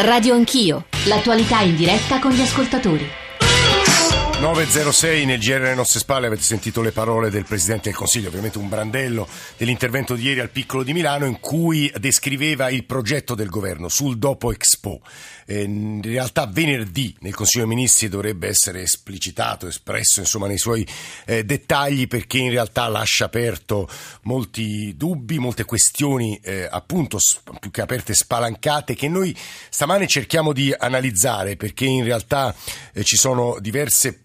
Radio Anch'io, l'attualità in diretta con gli ascoltatori. 9.06 nel GR alle nostre spalle. Avete sentito le parole del Presidente del Consiglio, ovviamente un brandello dell'intervento di ieri al Piccolo di Milano, in cui descriveva il progetto del governo sul dopo Expo. In realtà venerdì nel Consiglio dei Ministri dovrebbe essere esplicitato, espresso insomma nei suoi dettagli, perché in realtà lascia aperto molti dubbi, molte questioni appunto più che aperte, spalancate, che noi stamane cerchiamo di analizzare, perché in realtà ci sono diverse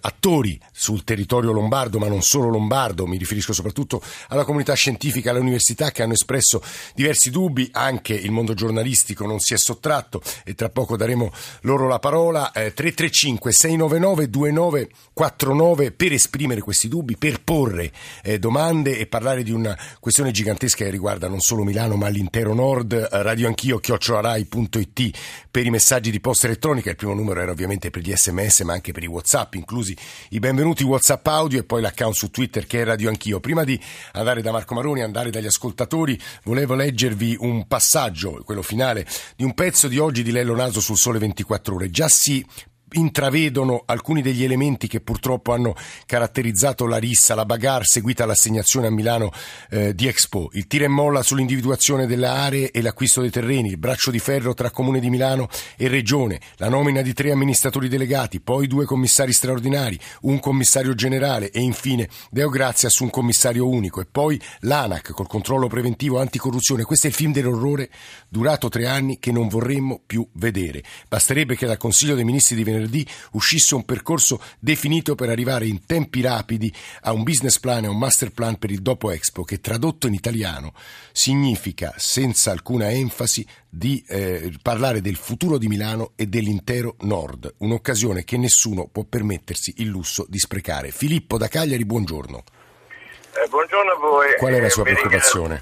attori sul territorio lombardo, ma non solo lombardo, mi riferisco soprattutto alla comunità scientifica, alle università, che hanno espresso diversi dubbi. Anche il mondo giornalistico non si è sottratto e tra poco daremo loro la parola. 335-699-2949 per esprimere questi dubbi, per porre domande e parlare di una questione gigantesca che riguarda non solo Milano ma l'intero nord. Radio Anch'io @rai.it per i messaggi di posta elettronica. Il primo numero era ovviamente per gli sms, ma anche per i WhatsApp, inclusi i benvenuti WhatsApp audio, e poi l'account su Twitter che è Radio Anch'io. Prima di andare da Marco Maroni, andare dagli ascoltatori, volevo leggervi un passaggio, quello finale, di un pezzo di oggi di Lello Naso sul Sole 24 ore. Già si intravedono alcuni degli elementi che purtroppo hanno caratterizzato la rissa, la bagarre seguita all'assegnazione a Milano di Expo, il tira e molla sull'individuazione delle aree e l'acquisto dei terreni, il braccio di ferro tra Comune di Milano e Regione, la nomina di 3 amministratori delegati, poi 2 commissari straordinari, un commissario generale e infine Deo Grazia su un commissario unico, e poi l'ANAC col controllo preventivo anticorruzione. Questo è il film dell'orrore durato 3 anni che non vorremmo più vedere. Basterebbe che dal Consiglio dei Ministri di venerdì uscisse un percorso definito per arrivare in tempi rapidi a un business plan e un master plan per il dopo Expo, che tradotto in italiano significa, senza alcuna enfasi, di parlare del futuro di Milano e dell'intero nord, un'occasione che nessuno può permettersi il lusso di sprecare. Filippo da Cagliari, buongiorno. Buongiorno a voi. Qual è la sua preoccupazione?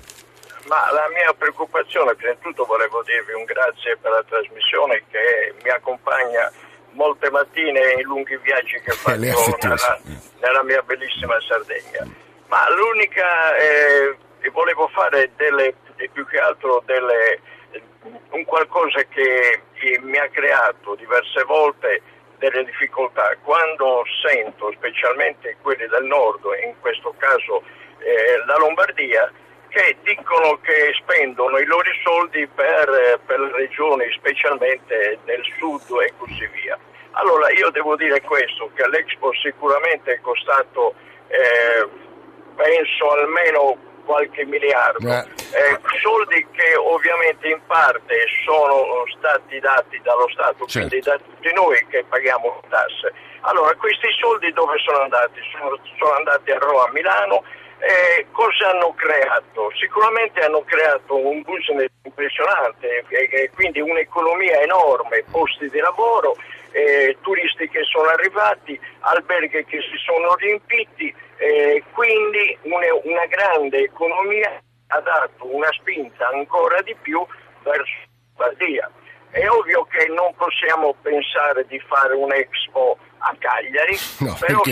Ma la mia preoccupazione, prima di tutto volevo dirvi un grazie per la trasmissione che mi accompagna molte mattine, i lunghi viaggi che faccio nella mia bellissima Sardegna. Ma l'unica, volevo fare più che altro un qualcosa che mi ha creato diverse volte delle difficoltà. Quando sento, specialmente quelli del nord, in questo caso la Lombardia, che dicono che spendono i loro soldi per le regioni, specialmente del sud e così via. Allora io devo dire questo, che l'Expo sicuramente è costato, penso almeno qualche miliardo, soldi che ovviamente in parte sono stati dati dallo Stato, certo, quindi da tutti noi che paghiamo tasse. Allora questi soldi dove sono andati? Sono andati a Roma, a Milano. Cosa hanno creato? Sicuramente hanno creato un business impressionante, quindi un'economia enorme, posti di lavoro, turisti che sono arrivati, alberghi che si sono riempiti, quindi una grande economia ha dato una spinta ancora di più verso la Lombardia. È ovvio che non possiamo pensare di fare un Expo a Cagliari, no, però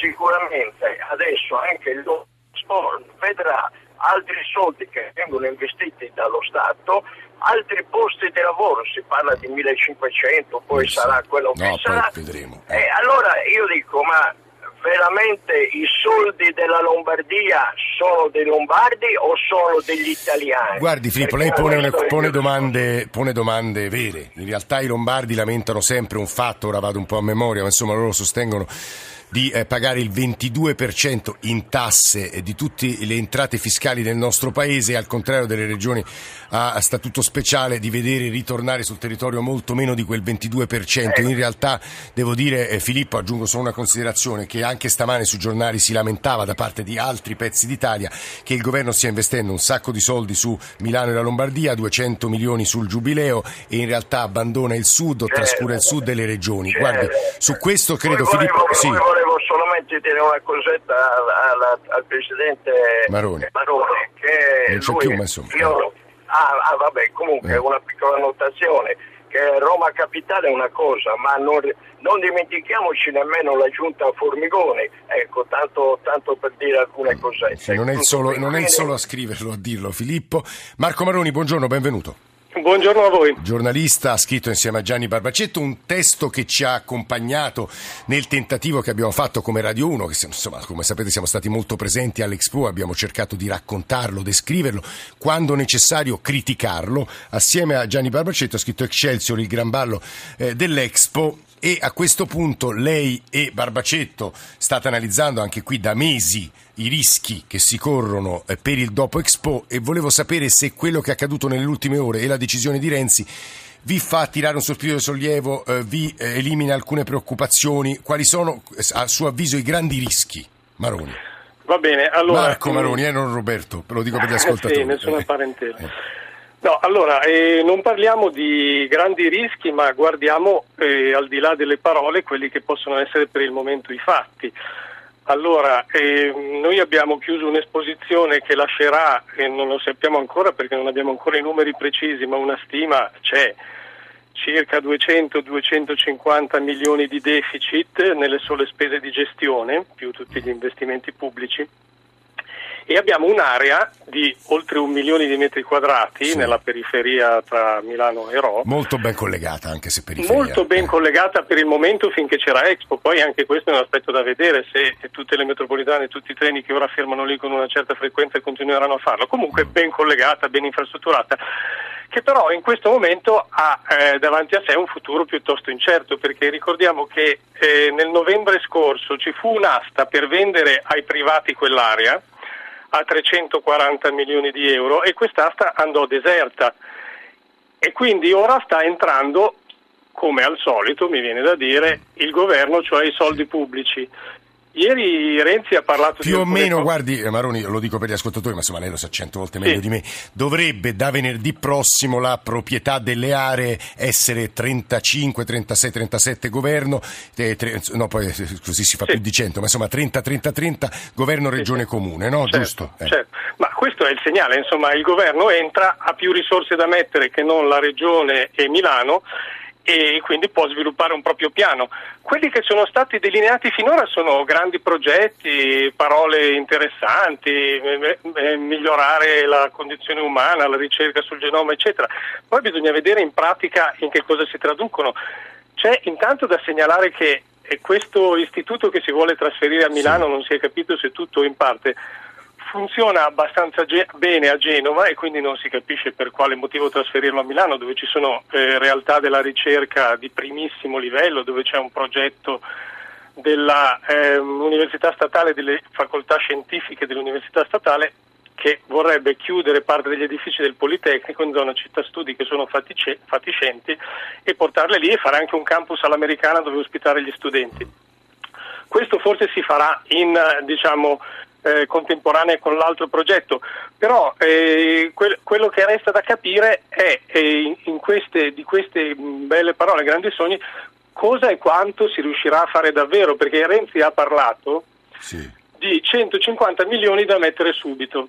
sicuramente adesso anche il sport vedrà altri soldi che vengono investiti dallo Stato, altri posti di lavoro, si parla di 1500, poi sarà quello che sarà. E allora io dico, ma veramente i soldi della Lombardia sono dei lombardi o sono degli italiani? Guardi Filippo, lei pone domande vere. In realtà i lombardi lamentano sempre un fatto, ora vado un po' a memoria, ma insomma loro sostengono di pagare il 22% in tasse di tutte le entrate fiscali del nostro paese, al contrario delle regioni a statuto speciale, di vedere ritornare sul territorio molto meno di quel 22%. In realtà devo dire, Filippo, aggiungo solo una considerazione, che anche stamane sui giornali si lamentava da parte di altri pezzi d'Italia che il governo stia investendo un sacco di soldi su Milano e la Lombardia, 200 milioni sul Giubileo, e in realtà abbandona il sud o trascura il sud delle regioni. Guardi, su questo credo Filippo... Sì. Volevo solamente dire una cosetta al presidente Maroni, che non c'è lui, più, ma insomma. Una piccola annotazione, che Roma Capitale è una cosa, ma non dimentichiamoci nemmeno la giunta a Formigoni, ecco, tanto per dire alcune cosette. Non è il solo a scriverlo, a dirlo, Filippo. Marco Maroni, buongiorno, benvenuto. buongiorno a voi. Giornalista, ha scritto insieme a Gianni Barbacetto un testo che ci ha accompagnato nel tentativo che abbiamo fatto come Radio 1, che insomma, come sapete, siamo stati molto presenti all'Expo, abbiamo cercato di raccontarlo, descriverlo, quando necessario criticarlo. Assieme a Gianni Barbacetto ha scritto Excelsior, il gran ballo dell'Expo. E a questo punto lei e Barbacetto state analizzando anche qui da mesi i rischi che si corrono per il dopo Expo, e volevo sapere se quello che è accaduto nelle ultime ore e la decisione di Renzi vi fa tirare un sospiro di sollievo, vi elimina alcune preoccupazioni. Quali sono a suo avviso i grandi rischi, Maroni? Va bene, allora... Marco Maroni, non Roberto, ve lo dico per gli ascoltatori. Sì, nessuna parentela. No, allora, non parliamo di grandi rischi, ma guardiamo al di là delle parole quelli che possono essere per il momento i fatti. Allora, noi abbiamo chiuso un'esposizione che lascerà, non lo sappiamo ancora perché non abbiamo ancora i numeri precisi, ma una stima c'è, circa 200-250 milioni di deficit nelle sole spese di gestione, più tutti gli investimenti pubblici. E abbiamo un'area di oltre 1 milione di metri quadrati, sì, nella periferia tra Milano e Rho. Molto ben collegata, anche se periferia. Molto ben collegata per il momento, finché c'era Expo. Poi anche questo è un aspetto da vedere, se tutte le metropolitane, tutti i treni che ora fermano lì con una certa frequenza continueranno a farlo. Comunque ben collegata, ben infrastrutturata, che però in questo momento ha davanti a sé un futuro piuttosto incerto, perché ricordiamo che nel novembre scorso ci fu un'asta per vendere ai privati quell'area a 340 milioni di euro e quest'asta andò deserta, e quindi ora sta entrando, come al solito mi viene da dire, il governo, cioè i soldi pubblici. Ieri Renzi ha parlato più di... Più o meno, guardi Maroni, lo dico per gli ascoltatori, ma insomma lei lo sa 100 volte meglio, sì, di me, dovrebbe da venerdì prossimo la proprietà delle aree essere 35, 36, 37 governo, no poi così si fa, sì, più di 100, ma insomma 30, 30, 30 governo, regione, sì, comune, no? Certo, giusto? Certo. Ma questo è il segnale, insomma il governo entra, ha più risorse da mettere che non la regione e Milano, e quindi può sviluppare un proprio piano. Quelli che sono stati delineati finora sono grandi progetti, parole interessanti, migliorare la condizione umana, la ricerca sul genoma, eccetera. Poi bisogna vedere in pratica in che cosa si traducono. C'è intanto da segnalare che questo istituto che si vuole trasferire a Milano, sì, non si è capito se tutto o in parte, funziona abbastanza bene a Genova, e quindi non si capisce per quale motivo trasferirlo a Milano, dove ci sono realtà della ricerca di primissimo livello, dove c'è un progetto della Università Statale, delle facoltà scientifiche dell'Università Statale, che vorrebbe chiudere parte degli edifici del Politecnico in zona Città Studi, che sono fatiscenti, e portarle lì e fare anche un campus all'americana dove ospitare gli studenti. Questo forse si farà in, diciamo, contemporanea con l'altro progetto, però quello che resta da capire è di queste belle parole, grandi sogni, cosa e quanto si riuscirà a fare davvero, perché Renzi ha parlato, sì, di 150 milioni da mettere subito.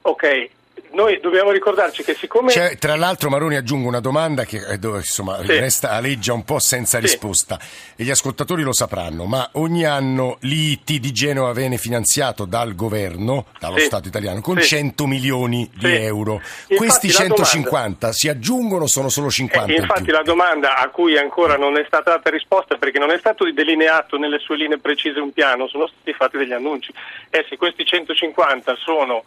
Ok. Noi dobbiamo ricordarci che siccome... Cioè, tra l'altro Maroni, aggiungo una domanda che insomma, sì, resta, aleggia un po' senza, sì, risposta, e gli ascoltatori lo sapranno, ma ogni anno l'IIT di Genova viene finanziato dal governo, dallo, sì, Stato italiano, con, sì, 100 milioni, sì, di euro. Infatti, questi 150 domanda, si aggiungono, sono solo 50? Infatti la domanda a cui ancora non è stata data risposta, perché non è stato delineato nelle sue linee precise un piano, sono stati fatti degli annunci. E se questi 150 sono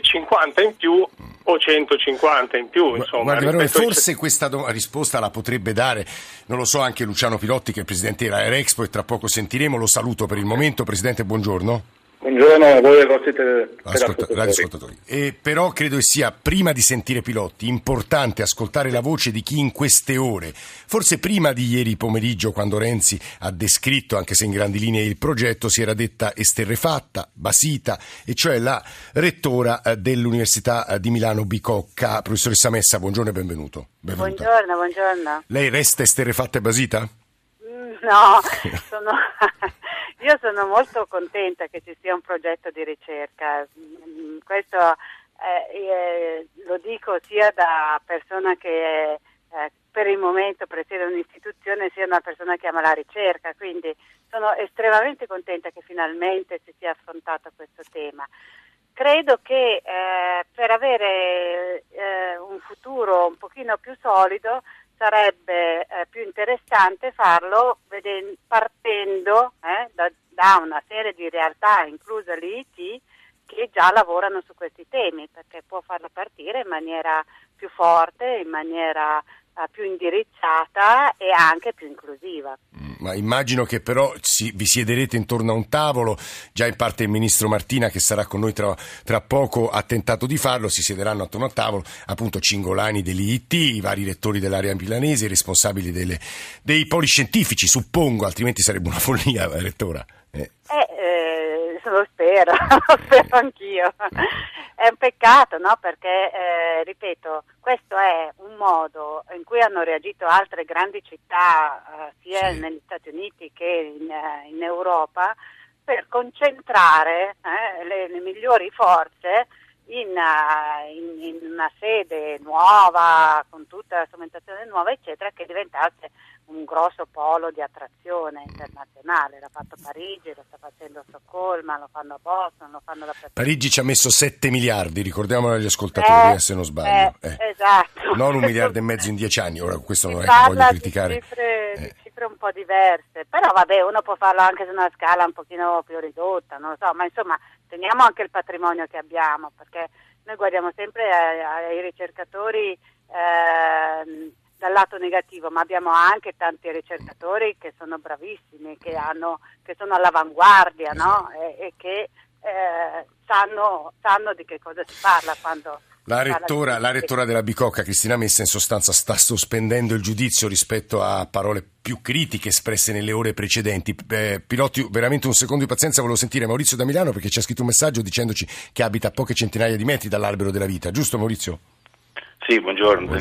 50 in più o 150 in più, insomma. Guarda, forse questa risposta la potrebbe dare, non lo so, anche Luciano Pilotti, che è il presidente della Arexpo, e tra poco sentiremo. Lo saluto per il momento. Presidente, buongiorno. Buongiorno a voi e ai vostri radioascoltatori. Però credo che sia, prima di sentire Pilotti, importante ascoltare la voce di chi in queste ore, forse prima di ieri pomeriggio, quando Renzi ha descritto, anche se in grandi linee, il progetto, si era detta esterrefatta, basita, e cioè la rettora dell'Università di Milano Bicocca. Professoressa Messa, buongiorno e benvenuto. Benvenuta. Buongiorno, buongiorno. Lei resta esterrefatta e basita? No, sono... Io sono molto contenta che ci sia un progetto di ricerca, questo lo dico sia da persona che per il momento presiede un'istituzione, sia una persona che ama la ricerca, quindi sono estremamente contenta che finalmente si sia affrontato questo tema. Credo che per avere un futuro futuro un pochino più solido sarebbe più interessante farlo partendo da una serie di realtà, inclusa l'IIT, che già lavorano su questi temi, perché può farla partire in maniera più forte, in maniera più indirizzata e anche più inclusiva. Ma immagino che però vi siederete intorno a un tavolo, già in parte il ministro Martina, che sarà con noi tra poco, ha tentato di farlo. Si siederanno attorno a tavolo appunto Cingolani dell'IIT, i vari rettori dell'area milanese, i responsabili dei poli scientifici, suppongo, altrimenti sarebbe una follia, rettora. Lo spero, lo spero anch'io. È un peccato, no? Perché, ripeto, questo è un modo in cui hanno reagito altre grandi città, sia negli Stati Uniti che in Europa, per concentrare le migliori forze in una sede nuova, con tutta la strumentazione nuova, eccetera, che diventasse un grosso polo di attrazione internazionale. L'ha fatto Parigi, lo sta facendo Stoccolma, lo fanno a Boston, lo fanno da Parigi ci ha messo 7 miliardi, ricordiamolo agli ascoltatori, se non sbaglio. Esatto. Non 1,5 miliardi in 10 anni, ora questo non è che voglio criticare. Di cifre un po' diverse, però vabbè, uno può farlo anche su una scala un pochino più ridotta, non lo so, ma insomma teniamo anche il patrimonio che abbiamo, perché noi guardiamo sempre ai ricercatori dal lato negativo, ma abbiamo anche tanti ricercatori che sono bravissimi, che sono all'avanguardia, no? e che sanno di che cosa si parla quando... La rettora della Bicocca, Cristina Messa, in sostanza sta sospendendo il giudizio rispetto a parole più critiche espresse nelle ore precedenti. Pilotti, veramente un secondo di pazienza, volevo sentire Maurizio da Milano, perché ci ha scritto un messaggio dicendoci che abita a poche centinaia di metri dall'albero della vita, giusto Maurizio? Sì, buongiorno.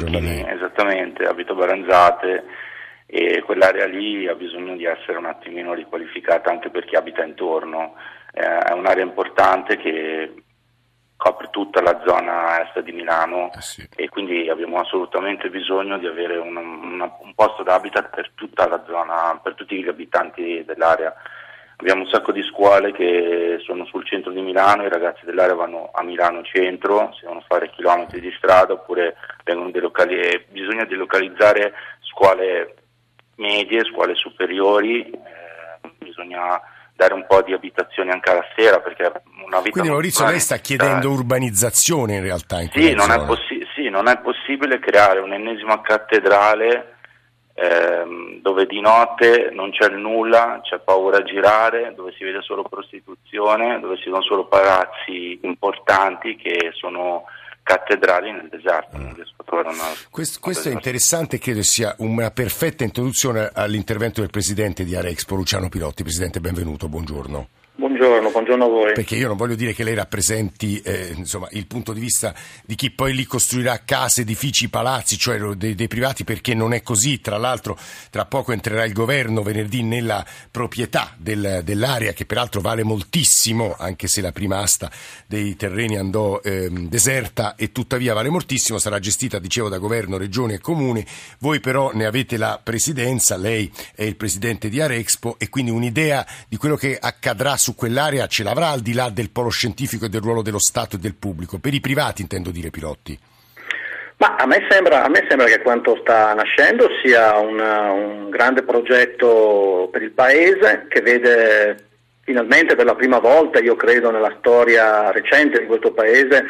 Esattamente, abito a Baranzate e quell'area lì ha bisogno di essere un attimino riqualificata anche per chi abita intorno. È un'area importante che copre tutta la zona est di Milano e quindi abbiamo assolutamente bisogno di avere un posto d'habitat per tutta la zona, per tutti gli abitanti dell'area. Abbiamo un sacco di scuole che sono sul centro di Milano, i ragazzi dell'area vanno a Milano centro, si devono fare chilometri di strada oppure vengono bisogna delocalizzare scuole medie, scuole superiori, bisogna dare un po' di abitazione anche alla sera, perché una vita... Quindi Maurizio, lei sta chiedendo urbanizzazione in realtà? Non è possibile creare un'ennesima cattedrale dove di notte non c'è nulla, c'è paura a girare, dove si vede solo prostituzione, dove si vedono solo palazzi importanti che sono... cattedrali nel deserto. Questo è interessante, credo sia una perfetta introduzione all'intervento del presidente di Arexpo, Luciano Pilotti. Presidente, benvenuto, buongiorno. Buongiorno a voi. Perché io non voglio dire che lei rappresenti il punto di vista di chi poi lì costruirà case, edifici, palazzi, cioè dei privati, perché non è così. Tra l'altro tra poco entrerà il governo venerdì nella proprietà dell'area, che peraltro vale moltissimo, anche se la prima asta dei terreni andò deserta, e tuttavia vale moltissimo. Sarà gestita, dicevo, da governo, regione e comune. Voi però ne avete la presidenza, lei è il presidente di Arexpo, e quindi un'idea di quello che accadrà su quell'area ce l'avrà, al di là del polo scientifico e del ruolo dello Stato e del pubblico, per i privati intendo dire, Pilotti? Ma a me sembra che quanto sta nascendo sia un grande progetto per il Paese, che vede finalmente per la prima volta, io credo, nella storia recente di questo Paese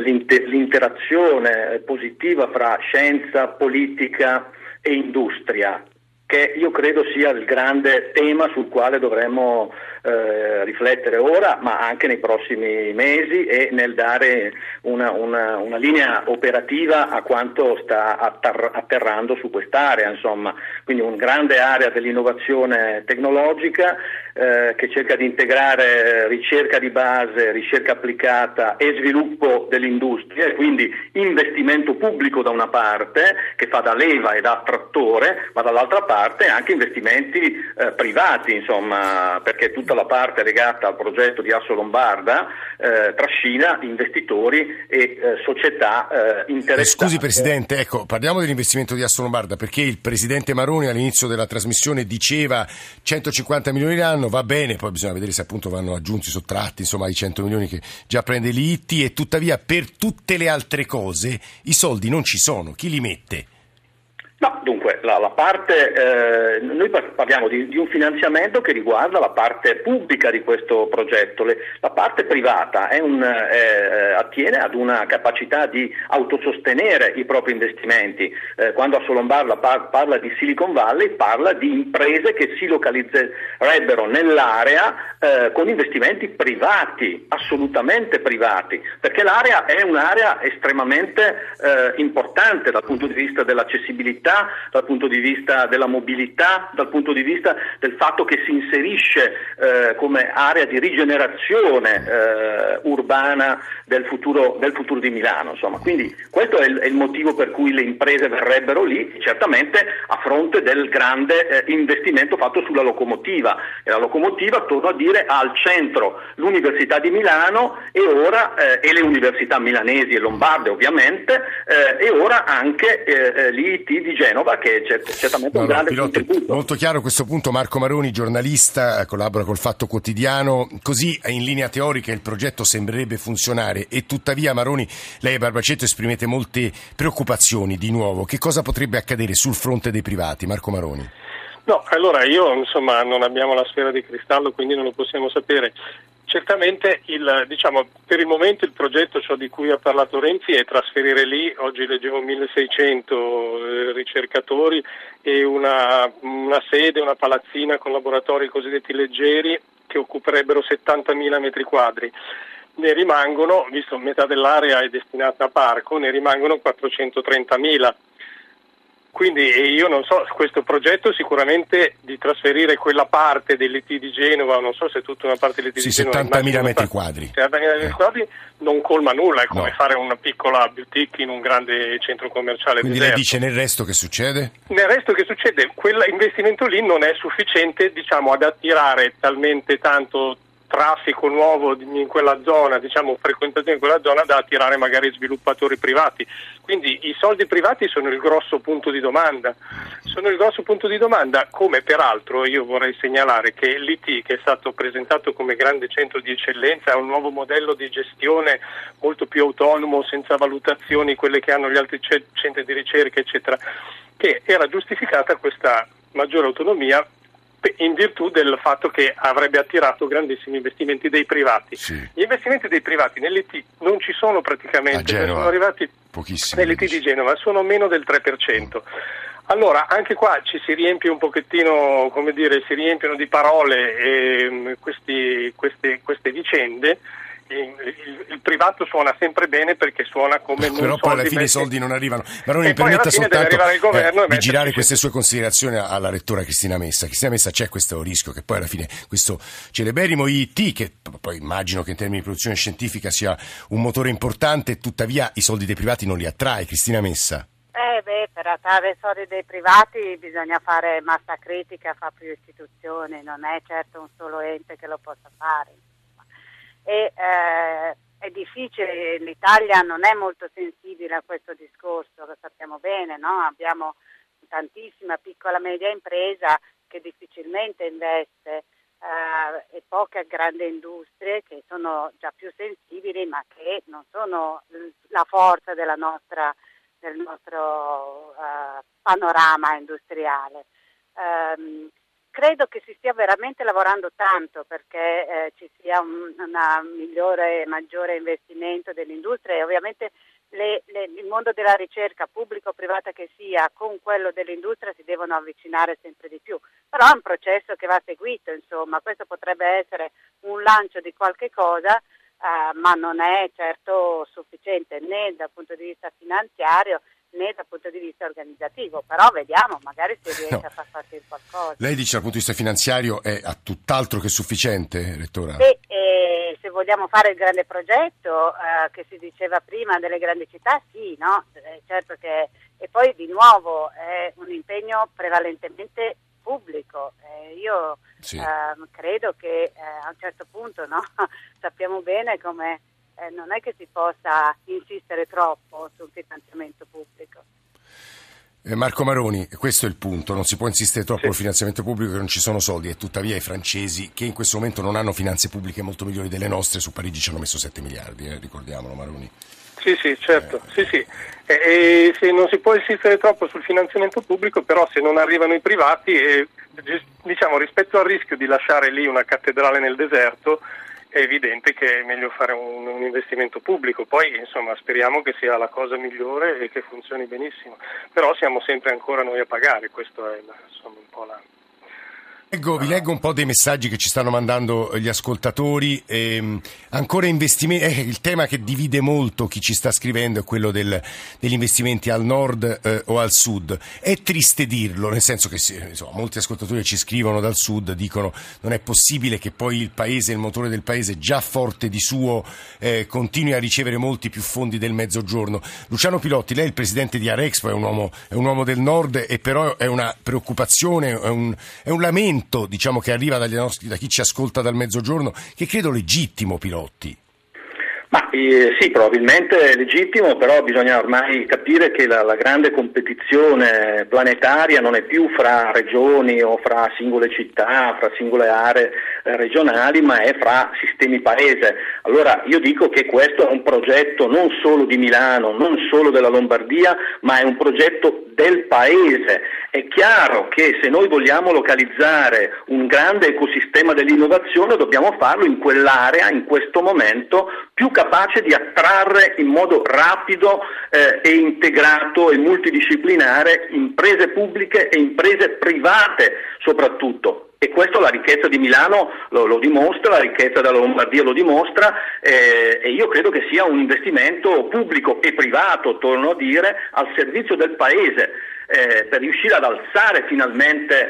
l'interazione positiva fra scienza, politica e industria, che io credo sia il grande tema sul quale dovremmo riflettere ora, ma anche nei prossimi mesi, e nel dare una linea operativa a quanto sta atterrando su quest'area, insomma. Quindi un grande area dell'innovazione tecnologica che cerca di integrare ricerca di base, ricerca applicata e sviluppo dell'industria, e quindi investimento pubblico da una parte, che fa da leva e da attrattore, ma dall'altra parte parte anche investimenti privati, insomma, perché tutta la parte legata al progetto di Assolombarda trascina investitori e società interessate. Scusi Presidente, ecco, parliamo dell'investimento di Assolombarda, perché il Presidente Maroni all'inizio della trasmissione diceva 150 milioni l'anno, va bene, poi bisogna vedere se appunto vanno aggiunti, sottratti, insomma, i 100 milioni che già prende l'IIT, e tuttavia per tutte le altre cose i soldi non ci sono, chi li mette? No, dunque, la parte noi parliamo di un finanziamento che riguarda la parte pubblica di questo progetto. La parte privata è attiene ad una capacità di autosostenere i propri investimenti. Quando Assolombarda parla di Silicon Valley, parla di imprese che si localizzerebbero nell'area con investimenti privati, assolutamente privati, perché l'area è un'area estremamente importante dal punto di vista dell'accessibilità, dal punto di vista della mobilità, dal punto di vista del fatto che si inserisce come area di rigenerazione urbana del futuro di Milano, insomma. Quindi questo è il motivo per cui le imprese verrebbero lì, certamente a fronte del grande investimento fatto sulla locomotiva, e la locomotiva, torno a dire, ha al centro l'Università di Milano e le università milanesi e lombarde ovviamente, e ora anche l'IIT di Genova, che è certamente un grande contributo. Molto chiaro questo punto. Marco Maroni, giornalista, collabora col Fatto Quotidiano. Così in linea teorica il progetto sembrerebbe funzionare, e tuttavia Maroni, lei e Barbacetto esprimete molte preoccupazioni di nuovo. Che cosa potrebbe accadere sul fronte dei privati? Marco Maroni. No, allora io insomma non abbiamo la sfera di cristallo, quindi non lo possiamo sapere. Certamente per il momento il progetto, ciò di cui ha parlato Renzi, è trasferire lì, oggi leggevo 1600 ricercatori e una sede, una palazzina con laboratori cosiddetti leggeri che occuperebbero 70.000 metri quadri. Ne rimangono, visto metà dell'area è destinata a parco, ne rimangono 430.000. Quindi io non so, questo progetto sicuramente di trasferire quella parte dell'IT di Genova, non so se tutta una parte dell'IT di Genova, 70.000 metri quadri, 70.000 metri quadri non colma nulla, è come fare una piccola boutique in un grande centro commerciale. Quindi deserto. Lei dice nel resto che succede? Nel resto che succede, quell'investimento lì non è sufficiente, diciamo, ad attirare talmente tanto traffico nuovo in quella zona, frequentazione in quella zona, da attirare magari sviluppatori privati. Quindi i soldi privati sono il grosso punto di domanda. Come peraltro io vorrei segnalare che l'IT, che è stato presentato come grande centro di eccellenza, è un nuovo modello di gestione molto più autonomo, senza valutazioni, quelle che hanno gli altri centri di ricerca, eccetera, che era giustificata questa maggiore autonomia in virtù del fatto che avrebbe attirato grandissimi investimenti dei privati. Sì. Gli investimenti dei privati nell'IT non ci sono praticamente, sono arrivati pochissimi nell'IT di Genova, sono meno del 3%. Allora, anche qua ci si riempie un pochettino, si riempiono di parole queste vicende. Il privato suona sempre bene perché suona come non. Però poi alla fine i soldi non arrivano. Maroni, mi permetta soltanto di girare queste sue considerazioni alla rettora Cristina Messa. Cristina Messa, c'è questo rischio che poi alla fine questo celeberrimo IIT, che poi immagino che in termini di produzione scientifica sia un motore importante, tuttavia i soldi dei privati non li attrae? Cristina Messa. Per attrarre i soldi dei privati bisogna fare massa critica fra più istituzioni, non è certo un solo ente che lo possa fare. È difficile, l'Italia non è molto sensibile a questo discorso, lo sappiamo bene, no? Abbiamo tantissima piccola e media impresa che difficilmente investe e poche grandi industrie che sono già più sensibili, ma che non sono la forza del nostro panorama industriale. Credo che si stia veramente lavorando tanto perché ci sia una migliore e maggiore investimento dell'industria, e ovviamente il mondo della ricerca, pubblico o privata che sia, con quello dell'industria si devono avvicinare sempre di più, però è un processo che va seguito, insomma, questo potrebbe essere un lancio di qualche cosa, ma non è certo sufficiente né dal punto di vista finanziario né dal punto di vista organizzativo, però vediamo, magari se riesce a far partire qualcosa. Lei dice dal punto di vista finanziario è a tutt'altro che sufficiente, rettora? Beh, se se vogliamo fare il grande progetto che si diceva prima delle grandi città, sì, no? Certo che, e poi di nuovo è un impegno prevalentemente pubblico. Io sì. Credo che a un certo punto, no? Sappiamo bene come non è che si possa insistere troppo sul finanziamento pubblico. Marco Maroni, questo è il punto, non si può insistere troppo sul finanziamento pubblico, che non ci sono soldi, e tuttavia i francesi, che in questo momento non hanno finanze pubbliche molto migliori delle nostre, su Parigi ci hanno messo 7 miliardi, ricordiamolo, Maroni. Sì, sì, certo, sì. E se non si può insistere troppo sul finanziamento pubblico, però se non arrivano i privati, diciamo, rispetto al rischio di lasciare lì una cattedrale nel deserto, è evidente che è meglio fare un investimento pubblico. Poi insomma speriamo che sia la cosa migliore e che funzioni benissimo, però siamo sempre ancora noi a pagare, questo è insomma un po' la... Vi leggo un po' dei messaggi che ci stanno mandando gli ascoltatori. Ancora investimenti, il tema che divide molto chi ci sta scrivendo è quello degli investimenti al nord o al sud. È triste dirlo, nel senso che insomma, molti ascoltatori ci scrivono dal sud, dicono non è possibile che poi il paese, il motore del paese già forte di suo, continui a ricevere molti più fondi del mezzogiorno. Luciano Pilotti, lei è il presidente di Arexpo, è un uomo del nord, e però è una preoccupazione, è un lamento, diciamo, che arriva da chi ci ascolta dal mezzogiorno, che credo legittimo, Pilotti. Ma sì, probabilmente è legittimo, però bisogna ormai capire che la grande competizione planetaria non è più fra regioni o fra singole città, fra singole aree regionali, ma è fra sistemi paese. Allora io dico che questo è un progetto non solo di Milano, non solo della Lombardia, ma è un progetto del paese. È chiaro che se noi vogliamo localizzare un grande ecosistema dell'innovazione, dobbiamo farlo in quell'area, in questo momento, più capace di attrarre in modo rapido e integrato e multidisciplinare imprese pubbliche e imprese private soprattutto. E questo la ricchezza di Milano lo dimostra, la ricchezza della Lombardia lo dimostra, e io credo che sia un investimento pubblico e privato, torno a dire, al servizio del paese, per riuscire ad alzare finalmente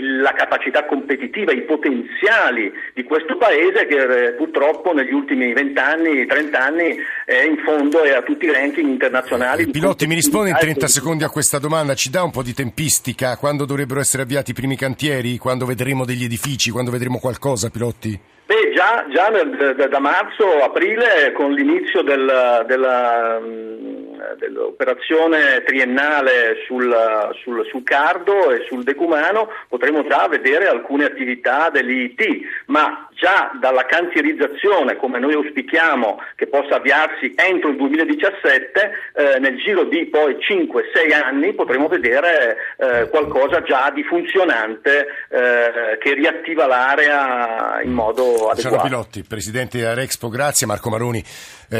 la capacità competitiva, i potenziali di questo paese che purtroppo negli ultimi 20 anni, 30 anni in fondo è a tutti i ranking internazionali. Pilotti, mi risponde in 30 secondi a questa domanda, ci dà un po' di tempistica, quando dovrebbero essere avviati i primi cantieri, quando vedremo degli edifici, quando vedremo qualcosa, Pilotti? Beh, già da marzo, aprile, con l'inizio dell'operazione triennale sul Cardo e sul Decumano, potremo già vedere alcune attività dell'IIT, ma già dalla cantierizzazione, come noi auspichiamo che possa avviarsi entro il 2017, nel giro di poi 5-6 anni potremo vedere qualcosa già di funzionante che riattiva l'area in modo adeguato. Luciano Pilotti, presidente di Arexpo, grazie. Marco Maroni,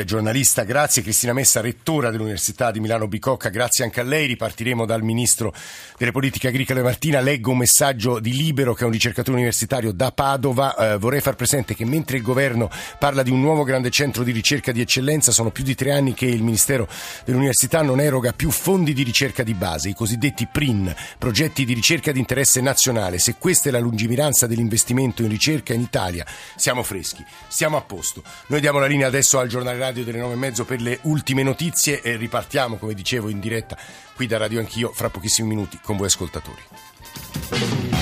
giornalista, grazie. Cristina Messa, rettora dell'Università di Milano Bicocca, grazie anche a lei. Ripartiremo dal ministro delle politiche agricole Martina. Leggo un messaggio di Libero, che è un ricercatore universitario da Padova. Vorrei far presente che mentre il governo parla di un nuovo grande centro di ricerca di eccellenza, sono più di 3 anni che il Ministero dell'Università non eroga più fondi di ricerca di base, i cosiddetti PRIN, progetti di ricerca di interesse nazionale. Se questa è la lungimiranza dell'investimento in ricerca in Italia, siamo freschi, siamo a posto. Noi diamo la linea adesso al giornale radio delle 9:30 per le ultime notizie e ripartiamo, come dicevo, in diretta qui da Radio Anch'io fra pochissimi minuti con voi ascoltatori.